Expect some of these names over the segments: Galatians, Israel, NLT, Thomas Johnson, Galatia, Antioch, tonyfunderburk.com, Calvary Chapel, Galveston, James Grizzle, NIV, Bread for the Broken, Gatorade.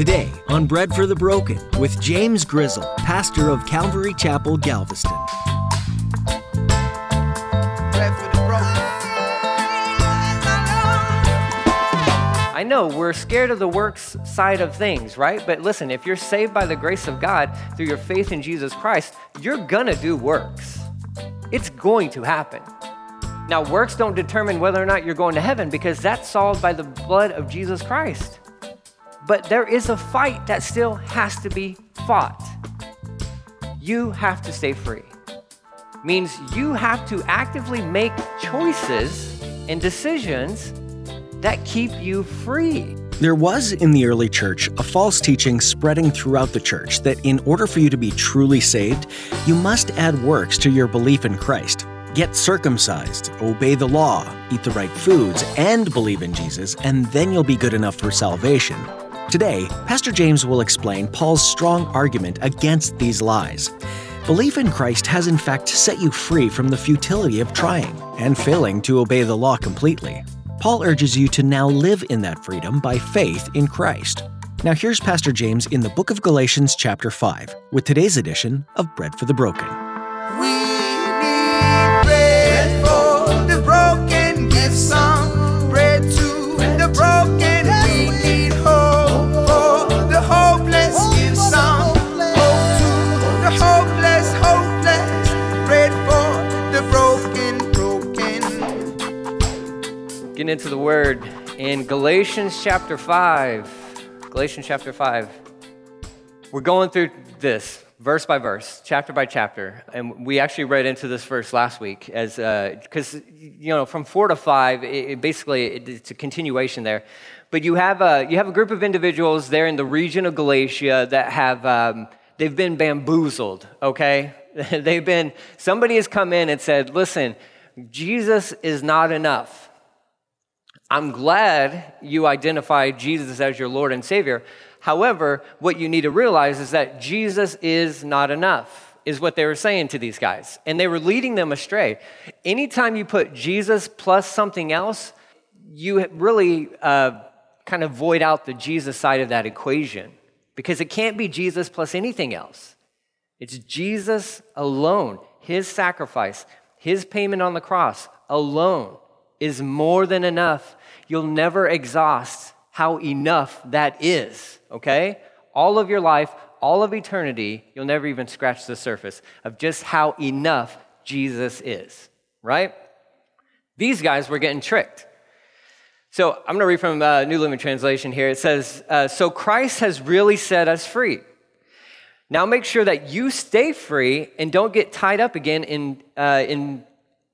Today on Bread for the Broken with James Grizzle, pastor of Calvary Chapel, Galveston. Bread for the Broken. I know we're scared of the works side of things, right? But listen, if you're saved by the grace of God through your faith in Jesus Christ, you're gonna do works. It's going to happen. Now, works don't determine whether or not you're going to heaven because that's solved by the blood of Jesus Christ. But there is a fight that still has to be fought. You have to stay free. Means you have to actively make choices and decisions that keep you free. There was, in the early church, a false teaching spreading throughout the church that in order for you to be truly saved, you must add works to your belief in Christ. Get circumcised, obey the law, eat the right foods, and believe in Jesus, and then you'll be good enough for salvation. Today, Pastor James will explain Paul's strong argument against these lies. Belief in Christ has in fact set you free from the futility of trying and failing to obey the law completely. Paul urges you to now live in that freedom by faith in Christ. Now here's Pastor James in the book of Galatians chapter 5 with today's edition of Bread for the Broken. We need bread for the broken. Give some bread to the broken. We need hope for the hopeless. Give some hope to the hopeless, hopeless. Bread for the broken. Getting into the Word in Galatians chapter 5. Galatians chapter 5. We're going through this verse by verse, chapter by chapter, and we actually read into this verse last week as because from 4 to 5, it's a continuation there. But you have a group of individuals there in the region of Galatia that have they've been bamboozled. Okay, somebody has come in and said, "Listen, Jesus is not enough." I'm glad you identify Jesus as your Lord and Savior. However, what you need to realize is that Jesus is not enough, is what they were saying to these guys. And they were leading them astray. Anytime you put Jesus plus something else, you really kind of void out the Jesus side of that equation because it can't be Jesus plus anything else. It's Jesus alone, his sacrifice, his payment on the cross alone is more than enough. You'll never exhaust how enough that is, okay? All of your life, all of eternity, you'll never even scratch the surface of just how enough Jesus is, right? These guys were getting tricked. So I'm going to read from New Living Translation here. It says, so Christ has really set us free. Now make sure that you stay free and don't get tied up again in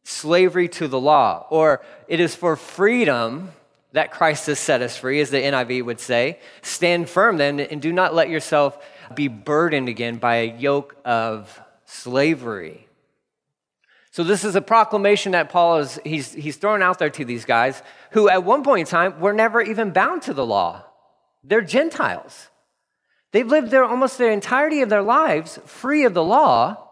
slavery to the law, or it is for freedom that Christ has set us free, as the NIV would say. Stand firm then, and do not let yourself be burdened again by a yoke of slavery. So this is a proclamation that Paul is he's throwing out there to these guys who at one point in time were never even bound to the law. They're Gentiles. They've lived there almost the entirety of their lives free of the law.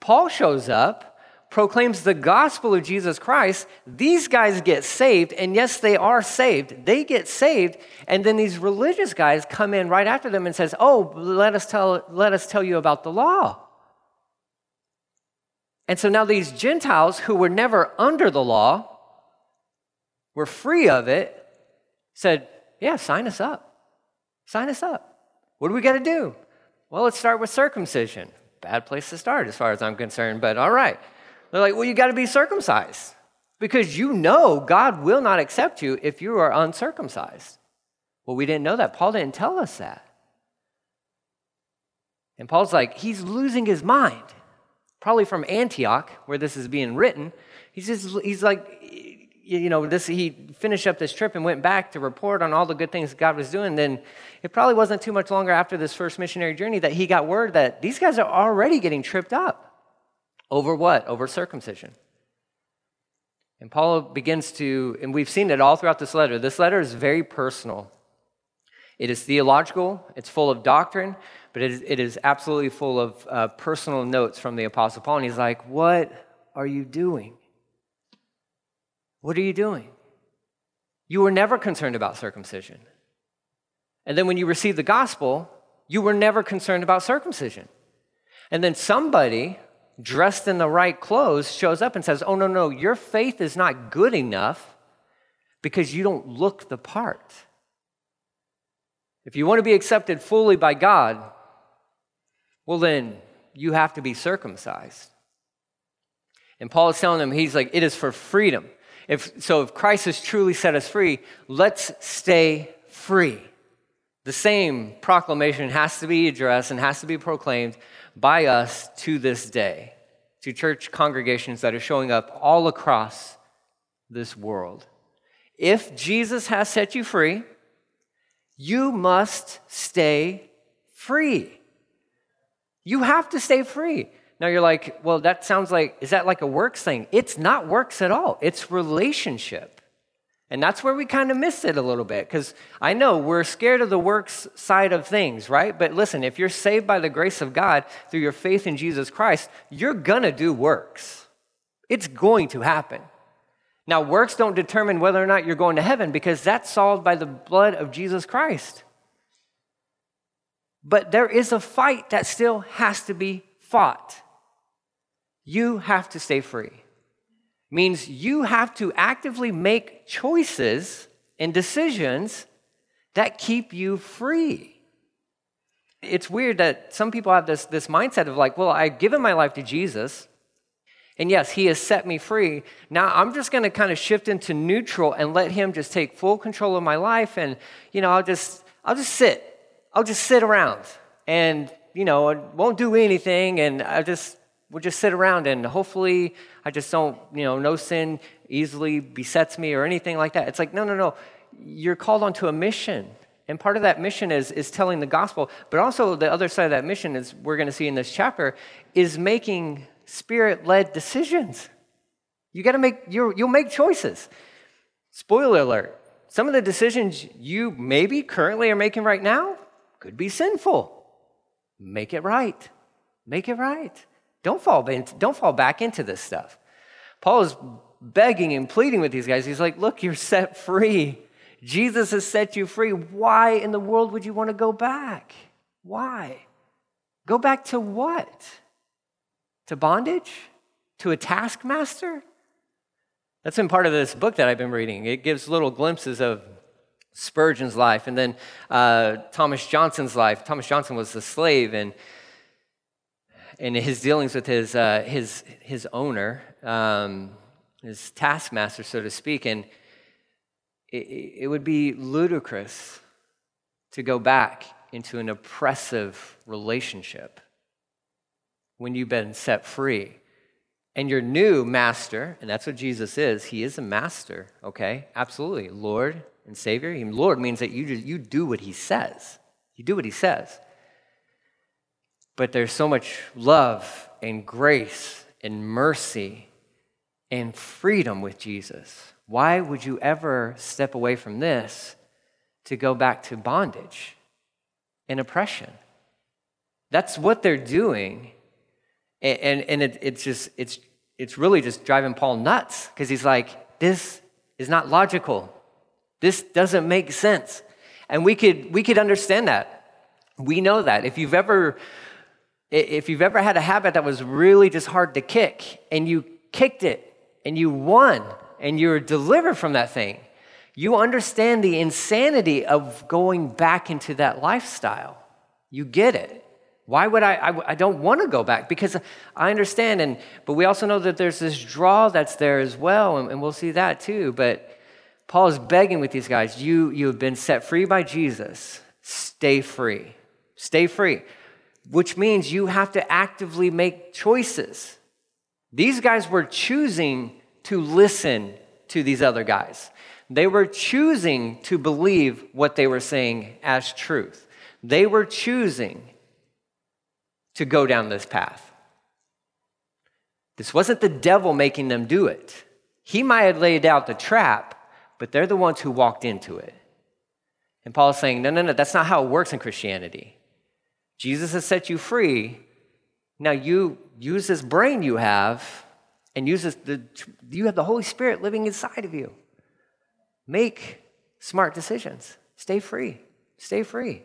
Paul shows up, proclaims the gospel of Jesus Christ. These guys get saved, and yes, they are saved. They get saved, and then these religious guys come in right after them and says, "Oh, let us tell you about the law." And so now these Gentiles who were never under the law, were free of it, said, "Yeah, sign us up. Sign us up. What do we got to do?" Well, let's start with circumcision. Bad place to start as far as I'm concerned, but all right. They're like, well, you got to be circumcised because you know God will not accept you if you are uncircumcised. Well, we didn't know that. Paul didn't tell us that. And Paul's like, he's losing his mind, probably from Antioch where this is being written. He finished up this trip and went back to report on all the good things God was doing. Then it probably wasn't too much longer after this first missionary journey that he got word that these guys are already getting tripped up. Over what? Over circumcision. And Paul begins to, and we've seen it all throughout this letter. This letter is very personal. It is theological, it's full of doctrine, but it is absolutely full of personal notes from the Apostle Paul. And he's like, what are you doing? What are you doing? You were never concerned about circumcision. And then when you received the gospel, you were never concerned about circumcision. And then somebody dressed in the right clothes shows up and says, oh, no, your faith is not good enough because you don't look the part. If you want to be accepted fully by God, well, then you have to be circumcised. And Paul is telling them, he's like, it is for freedom. If Christ has truly set us free, let's stay free. The same proclamation has to be addressed and has to be proclaimed by us to this day, to church congregations that are showing up all across this world. If Jesus has set you free, you must stay free. You have to stay free. Now you're like, well, that sounds like, is that like a works thing? It's not works at all. It's relationship. And that's where we kind of miss it a little bit, because I know we're scared of the works side of things, right? But listen, if you're saved by the grace of God through your faith in Jesus Christ, you're going to do works. It's going to happen. Now, works don't determine whether or not you're going to heaven, because that's solved by the blood of Jesus Christ. But there is a fight that still has to be fought. You have to stay free. Means you have to actively make choices and decisions that keep you free. It's weird that some people have this mindset of like, well, I've given my life to Jesus, and yes, he has set me free. Now I'm just going to kind of shift into neutral and let him just take full control of my life, and I'll just sit. I'll just sit around, and I won't do anything, and we'll just sit around, and hopefully I just don't, no sin easily besets me or anything like that. It's like, no. You're called onto a mission. And part of that mission is telling the gospel. But also the other side of that mission, is we're going to see in this chapter, is making spirit-led decisions. You got to you'll make choices. Spoiler alert, some of the decisions you maybe currently are making right now could be sinful. Make it right. Make it right. Don't fall back into this stuff. Paul is begging and pleading with these guys. He's like, look, you're set free. Jesus has set you free. Why in the world would you want to go back? Why? Go back to what? To bondage? To a taskmaster? That's been part of this book that I've been reading. It gives little glimpses of Spurgeon's life and then Thomas Johnson's life. Thomas Johnson was a slave, and his dealings with his owner, his taskmaster, so to speak, and it would be ludicrous to go back into an oppressive relationship when you've been set free. And your new master, and that's what Jesus is, he is a master, okay? Absolutely, Lord and Savior. Lord means that you do what he says. You do what he says. But there's so much love and grace and mercy and freedom with Jesus. Why would you ever step away from this to go back to bondage and oppression? That's what they're doing. And it's really just driving Paul nuts, because he's like, this is not logical. This doesn't make sense. And we could understand that. We know that. If you've ever had a habit that was really just hard to kick, and you kicked it, and you won, and you were delivered from that thing, you understand the insanity of going back into that lifestyle. You get it. Why would I don't want to go back, because I understand, but we also know that there's this draw that's there as well, and we'll see that too. But Paul is begging with these guys, you have been set free by Jesus. Stay free. Stay free. Which means you have to actively make choices. These guys were choosing to listen to these other guys. They were choosing to believe what they were saying as truth. They were choosing to go down this path. This wasn't the devil making them do it. He might have laid out the trap, but they're the ones who walked into it. And Paul's saying, no, that's not how it works in Christianity. Jesus has set you free. Now you use this brain you have, and you have the Holy Spirit living inside of you. Make smart decisions. Stay free. Stay free.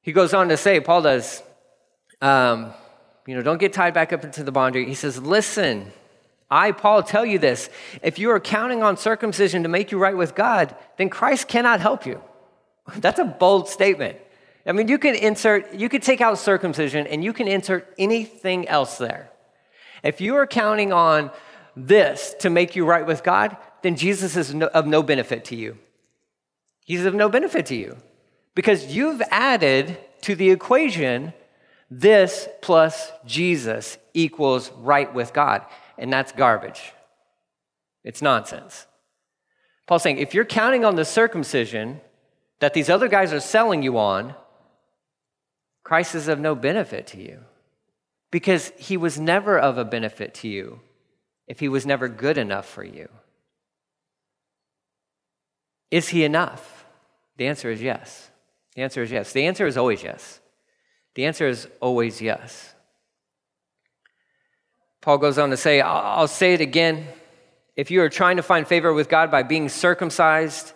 He goes on to say, Paul does, don't get tied back up into the bondage. He says, listen, I, Paul, tell you this. If you are counting on circumcision to make you right with God, then Christ cannot help you. That's a bold statement. I mean, you could take out circumcision and you can insert anything else there. If you are counting on this to make you right with God, then Jesus is of no benefit to you. He's of no benefit to you because you've added to the equation this plus Jesus equals right with God, and that's garbage. It's nonsense. Paul's saying, if you're counting on the circumcision that these other guys are selling you on, Christ is of no benefit to you because he was never of a benefit to you if he was never good enough for you. Is he enough? The answer is yes. The answer is yes. The answer is always yes. The answer is always yes. Paul goes on to say, I'll say it again. If you are trying to find favor with God by being circumcised,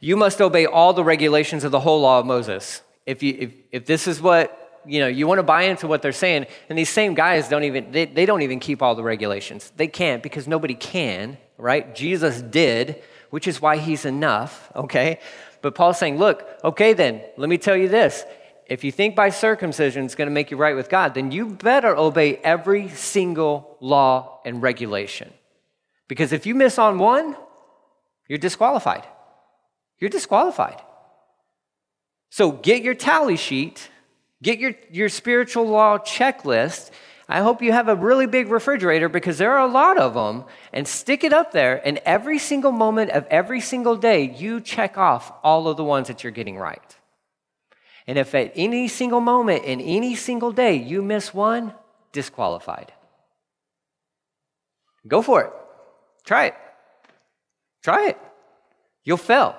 you must obey all the regulations of the whole law of Moses. If this is what, you want to buy into what they're saying, and these same guys don't even keep all the regulations. They can't because nobody can, right? Jesus did, which is why he's enough, okay? But Paul's saying, look, okay then, let me tell you this. If you think by circumcision it's going to make you right with God, then you better obey every single law and regulation. Because if you miss on one, you're disqualified. You're disqualified. So get your tally sheet, get your spiritual law checklist. I hope you have a really big refrigerator because there are a lot of them, and stick it up there, and every single moment of every single day, you check off all of the ones that you're getting right. And if at any single moment in any single day you miss one, disqualified. Go for it. Try it. Try it. You'll fail.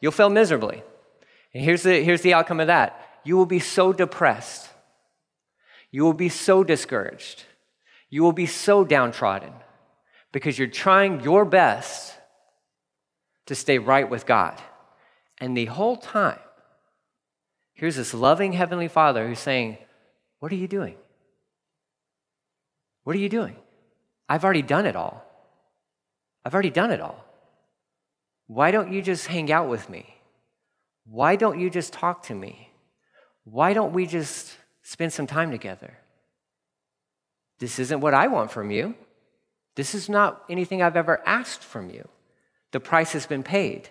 You'll fail miserably. And here's the outcome of that. You will be so depressed. You will be so discouraged. You will be so downtrodden because you're trying your best to stay right with God. And the whole time, here's this loving Heavenly Father who's saying, what are you doing? What are you doing? I've already done it all. I've already done it all. Why don't you just hang out with me? Why don't you just talk to me? Why don't we just spend some time together? This isn't what I want from you. This is not anything I've ever asked from you. The price has been paid.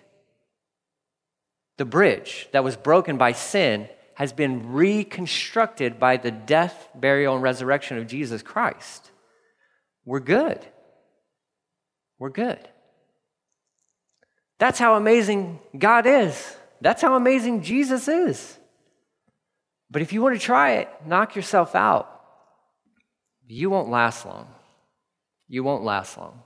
The bridge that was broken by sin has been reconstructed by the death, burial, and resurrection of Jesus Christ. We're good. We're good. That's how amazing God is. That's how amazing Jesus is. But if you want to try it, knock yourself out. You won't last long. You won't last long.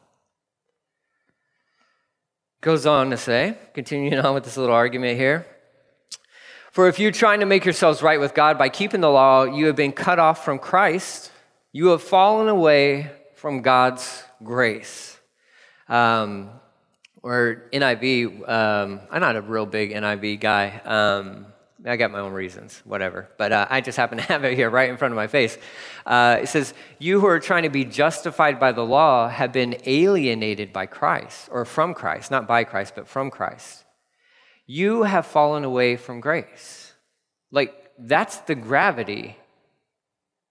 Goes on to say, continuing on with this little argument here. For if you're trying to make yourselves right with God by keeping the law, you have been cut off from Christ. You have fallen away from God's grace. Or NIV, I'm not a real big NIV guy. I got my own reasons, whatever. But I just happen to have it here right in front of my face. It says, you who are trying to be justified by the law have been alienated by Christ, or from Christ, not by Christ, but from Christ. You have fallen away from grace. Like, that's the gravity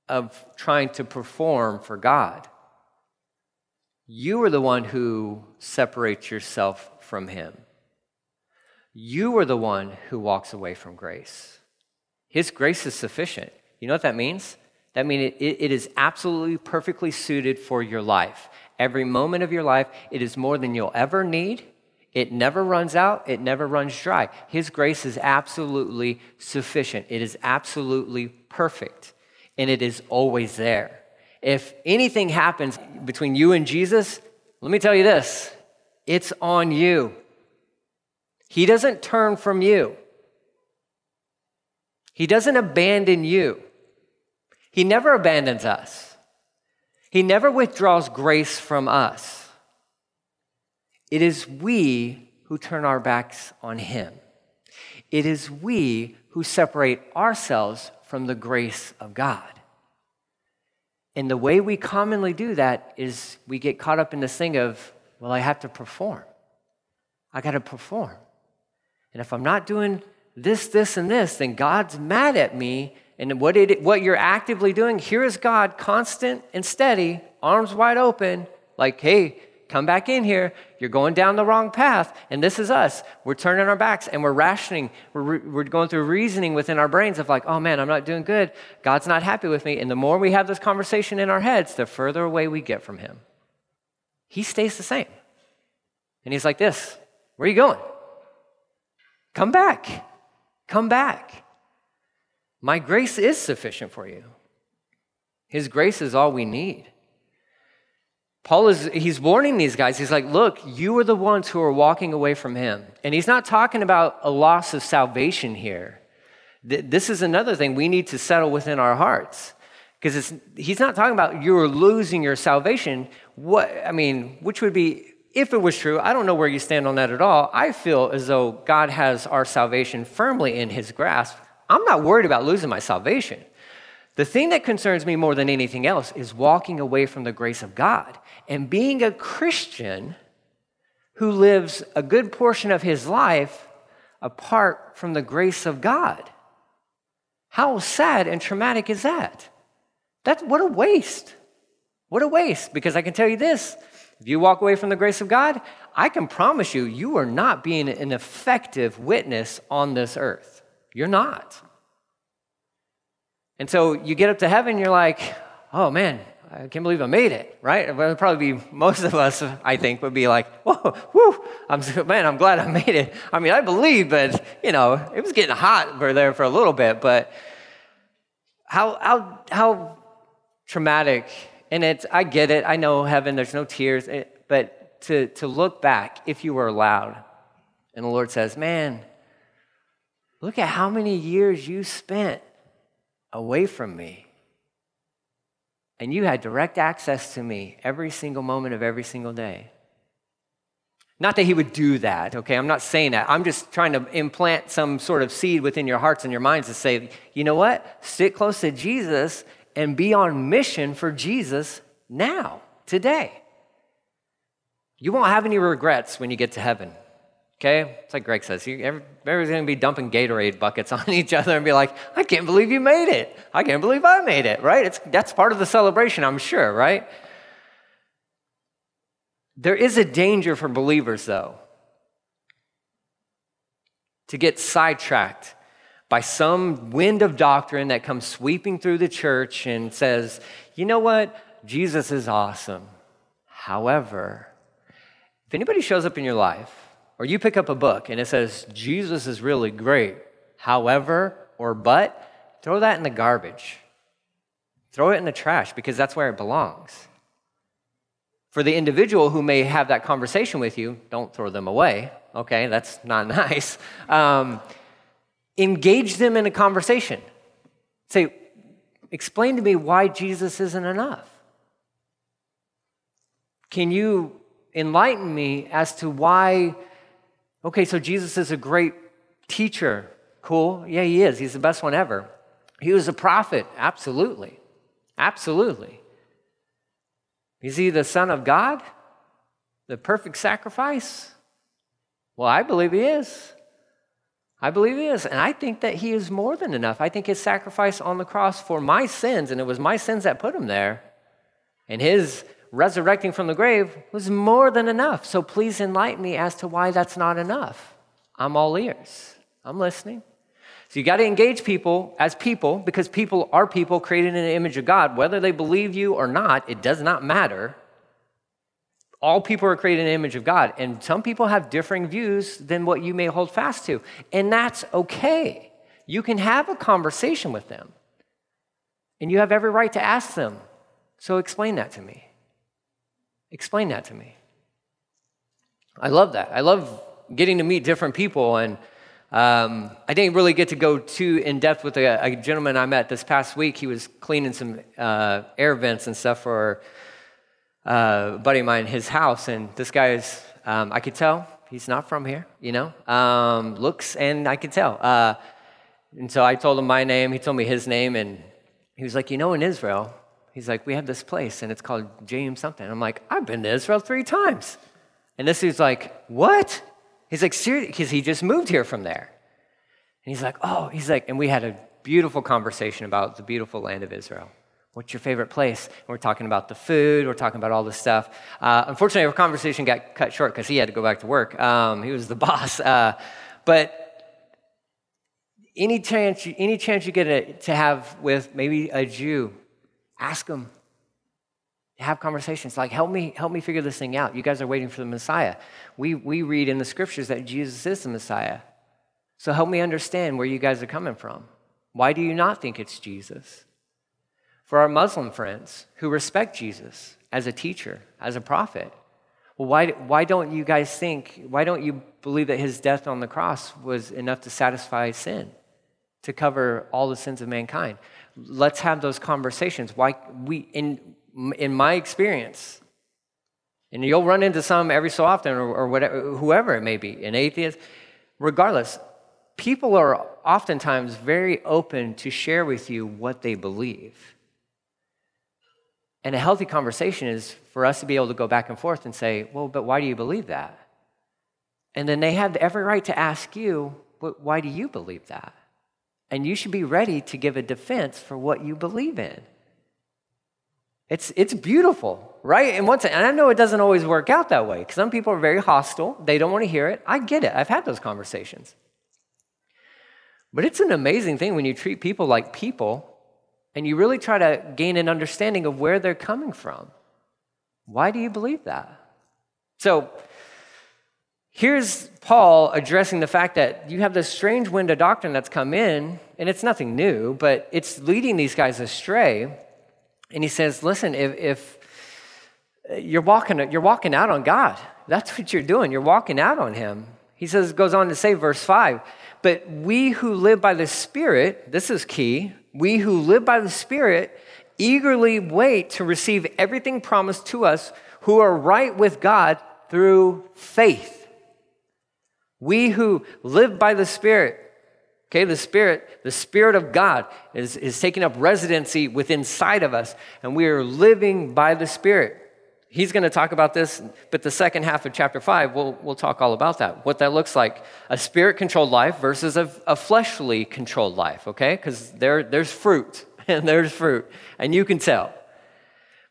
of trying to perform for God. You are the one who separates yourself from him. You are the one who walks away from grace. His grace is sufficient. You know what that means? That means it is absolutely perfectly suited for your life. Every moment of your life, it is more than you'll ever need. It never runs out. It never runs dry. His grace is absolutely sufficient. It is absolutely perfect, and it is always there. If anything happens between you and Jesus, let me tell you this, it's on you. He doesn't turn from you. He doesn't abandon you. He never abandons us. He never withdraws grace from us. It is we who turn our backs on him. It is we who separate ourselves from the grace of God. And the way we commonly do that is we get caught up in this thing of, well, I have to perform. I got to perform. And if I'm not doing this, and this, then God's mad at me. And what you're actively doing, here is God, constant and steady, arms wide open, like, hey, come back in here. You're going down the wrong path. And this is us. We're turning our backs and we're rationing. We're going through reasoning within our brains of like, oh man, I'm not doing good. God's not happy with me. And the more we have this conversation in our heads, the further away we get from him. He stays the same. And he's like this, where are you going? Come back. Come back. My grace is sufficient for you. His grace is all we need. Paul he's warning these guys. He's like, look, you are the ones who are walking away from him. And he's not talking about a loss of salvation here. This is another thing we need to settle within our hearts. Because he's not talking about you're losing your salvation. Which would be, if it was true, I don't know where you stand on that at all. I feel as though God has our salvation firmly in his grasp. I'm not worried about losing my salvation. The thing that concerns me more than anything else is walking away from the grace of God and being a Christian who lives a good portion of his life apart from the grace of God. How sad and traumatic is that? What a waste. What a waste, because I can tell you this, if you walk away from the grace of God, I can promise you, you are not being an effective witness on this earth. You're not. And so you get up to heaven, you're like, oh man, I can't believe I made it, right? It would probably be, most of us, I think, would be like, I'm glad I made it. I mean, I believe, but it was getting hot over there for a little bit, but how traumatic, and I get it, I know heaven, there's no tears, but to look back, if you were allowed, and the Lord says, man, look at how many years you spent away from me. And you had direct access to me every single moment of every single day. Not that he would do that, okay? I'm not saying that. I'm just trying to implant some sort of seed within your hearts and your minds to say, you know what? Sit close to Jesus and be on mission for Jesus now, today. You won't have any regrets when you get to heaven. Okay, it's like Greg says, everybody's going to be dumping Gatorade buckets on each other and be like, I can't believe you made it. I can't believe I made it, right? That's part of the celebration, I'm sure, right? There is a danger for believers, though, to get sidetracked by some wind of doctrine that comes sweeping through the church and says, you know what? Jesus is awesome. However, if anybody shows up in your life, or you pick up a book and it says, Jesus is really great, however, or but, throw that in the garbage. Throw it in the trash because that's where it belongs. For the individual who may have that conversation with you, don't throw them away, okay? That's not nice. Engage them in a conversation. Say, explain to me why Jesus isn't enough. Can you enlighten me as to why? Okay, so Jesus is a great teacher. Cool. Yeah, he is. He's the best one ever. He was a prophet. Absolutely. Absolutely. Is he the Son of God? The perfect sacrifice? Well, I believe he is. I believe he is. And I think that he is more than enough. I think his sacrifice on the cross for my sins, and it was my sins that put him there, and his resurrecting from the grave was more than enough. So please enlighten me as to why that's not enough. I'm all ears. I'm listening. So you got to engage people as people, because people are people created in the image of God. Whether they believe you or not, it does not matter. All people are created in the image of God. And some people have differing views than what you may hold fast to. And that's okay. You can have a conversation with them. And you have every right to ask them. So explain that to me. Explain that to me. I love that. I love getting to meet different people, and I didn't really get to go too in-depth with a gentleman I met this past week. He was cleaning some air vents and stuff for a buddy of mine, his house, and this guy is, I could tell, He's not from here, you know. Looks, and I could tell. And so I told him my name. He told me his name, and he was like, you know, in Israel, he's like, we have this place, and it's called James something. I'm like, I've been to Israel 3 times. And this dude's like, what? He's like, seriously? Because he just moved here from there. And he's like, oh, he's like, and we had a beautiful conversation about the beautiful land of Israel. What's your favorite place? And we're talking about the food. We're talking about all this stuff. Unfortunately, our conversation got cut short because he had to go back to work. He was the boss. But any chance you get to have with maybe a Jew, ask them. Have conversations like, help me figure this thing out. You guys are waiting for the Messiah. We read in the scriptures that Jesus is the Messiah. So help me understand where you guys are coming from. Why do you not think it's Jesus? For our Muslim friends who respect Jesus as a teacher, as a prophet, well, why don't you believe that his death on the cross was enough to satisfy sin, to cover all the sins of mankind? Let's have those conversations. In my experience, and you'll run into some every so often or whatever, whoever it may be, an atheist, regardless, people are oftentimes very open to share with you what they believe. And a healthy conversation is for us to be able to go back and forth and say, well, but why do you believe that? And then they have every right to ask you, but why do you believe that? And you should be ready to give a defense for what you believe in. It's beautiful, right? And I know it doesn't always work out that way because some people are very hostile. They don't want to hear it. I get it. I've had those conversations. But it's an amazing thing when you treat people like people and you really try to gain an understanding of where they're coming from. Why do you believe that? So here's Paul addressing the fact that you have this strange wind of doctrine that's come in, and it's nothing new, but it's leading these guys astray. And he says, listen, if you're walking out on God, that's what you're doing. You're walking out on him. He says, goes on to say, verse 5, but we who live by the Spirit, this is key, we who live by the Spirit eagerly wait to receive everything promised to us who are right with God through faith. We who live by the Spirit. Okay, the Spirit of God is taking up residency within inside of us, and we are living by the Spirit. He's going to talk about this, but the second half of chapter 5, we'll talk all about that, what that looks like, a Spirit-controlled life versus a fleshly-controlled life, okay? Because there's fruit, and you can tell. But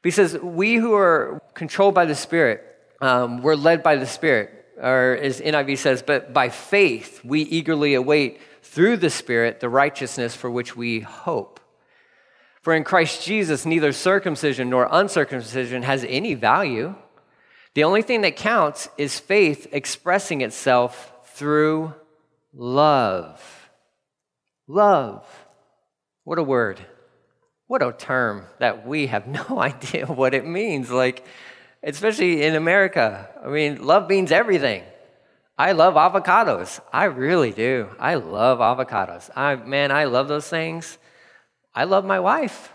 he says, we who are controlled by the Spirit, we're led by the Spirit, or as NIV says, but by faith we eagerly await through the Spirit, the righteousness for which we hope. For in Christ Jesus, neither circumcision nor uncircumcision has any value. The only thing that counts is faith expressing itself through love. Love. What a word. What a term that we have no idea what it means. Like, especially in America. I mean, love means everything. I love avocados. I really do. I love avocados. I love those things. I love my wife.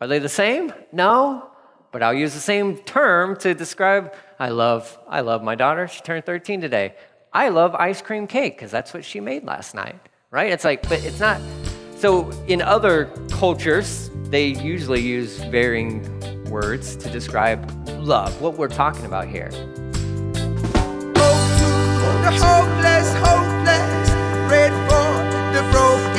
Are they the same? No, but I'll use the same term to describe I love my daughter. She turned 13 today. I love ice cream cake because that's what she made last night, right? It's like, but it's not. So in other cultures, they usually use varying words to describe love, what we're talking about here. The hopeless, bread for the broken.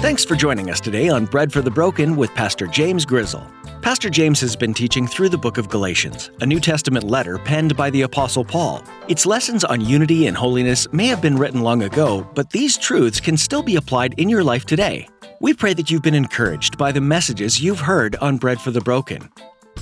Thanks for joining us today on Bread for the Broken with Pastor James Grizzle. Pastor James has been teaching through the book of Galatians, a New Testament letter penned by the Apostle Paul. Its lessons on unity and holiness may have been written long ago, but these truths can still be applied in your life today. We pray that you've been encouraged by the messages you've heard on Bread for the Broken.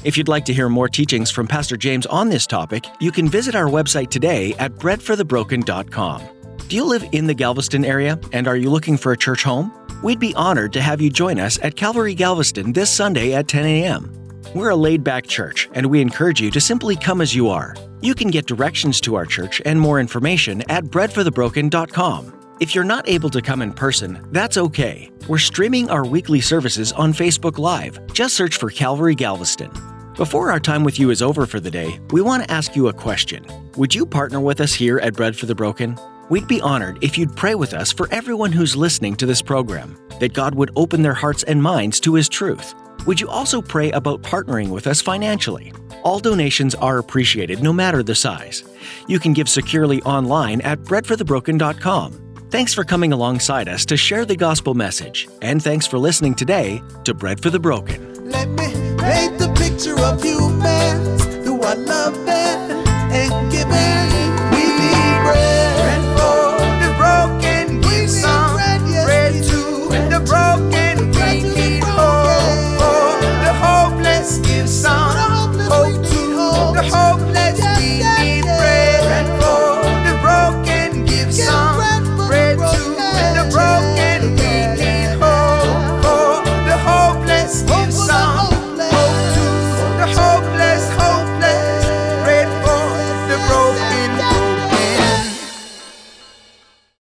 If you'd like to hear more teachings from Pastor James on this topic, you can visit our website today at breadforthebroken.com. Do you live in the Galveston area, and are you looking for a church home? We'd be honored to have you join us at Calvary Galveston this Sunday at 10 a.m. We're a laid-back church, and we encourage you to simply come as you are. You can get directions to our church and more information at breadforthebroken.com. If you're not able to come in person, that's okay. We're streaming our weekly services on Facebook Live. Just search for Calvary Galveston. Before our time with you is over for the day, we want to ask you a question. Would you partner with us here at Bread for the Broken? We'd be honored if you'd pray with us for everyone who's listening to this program, that God would open their hearts and minds to His truth. Would you also pray about partnering with us financially? All donations are appreciated, no matter the size. You can give securely online at breadforthebroken.com. Thanks for coming alongside us to share the gospel message, and thanks for listening today to Bread for the Broken. Let me paint the picture of you, man, who I love, and give it.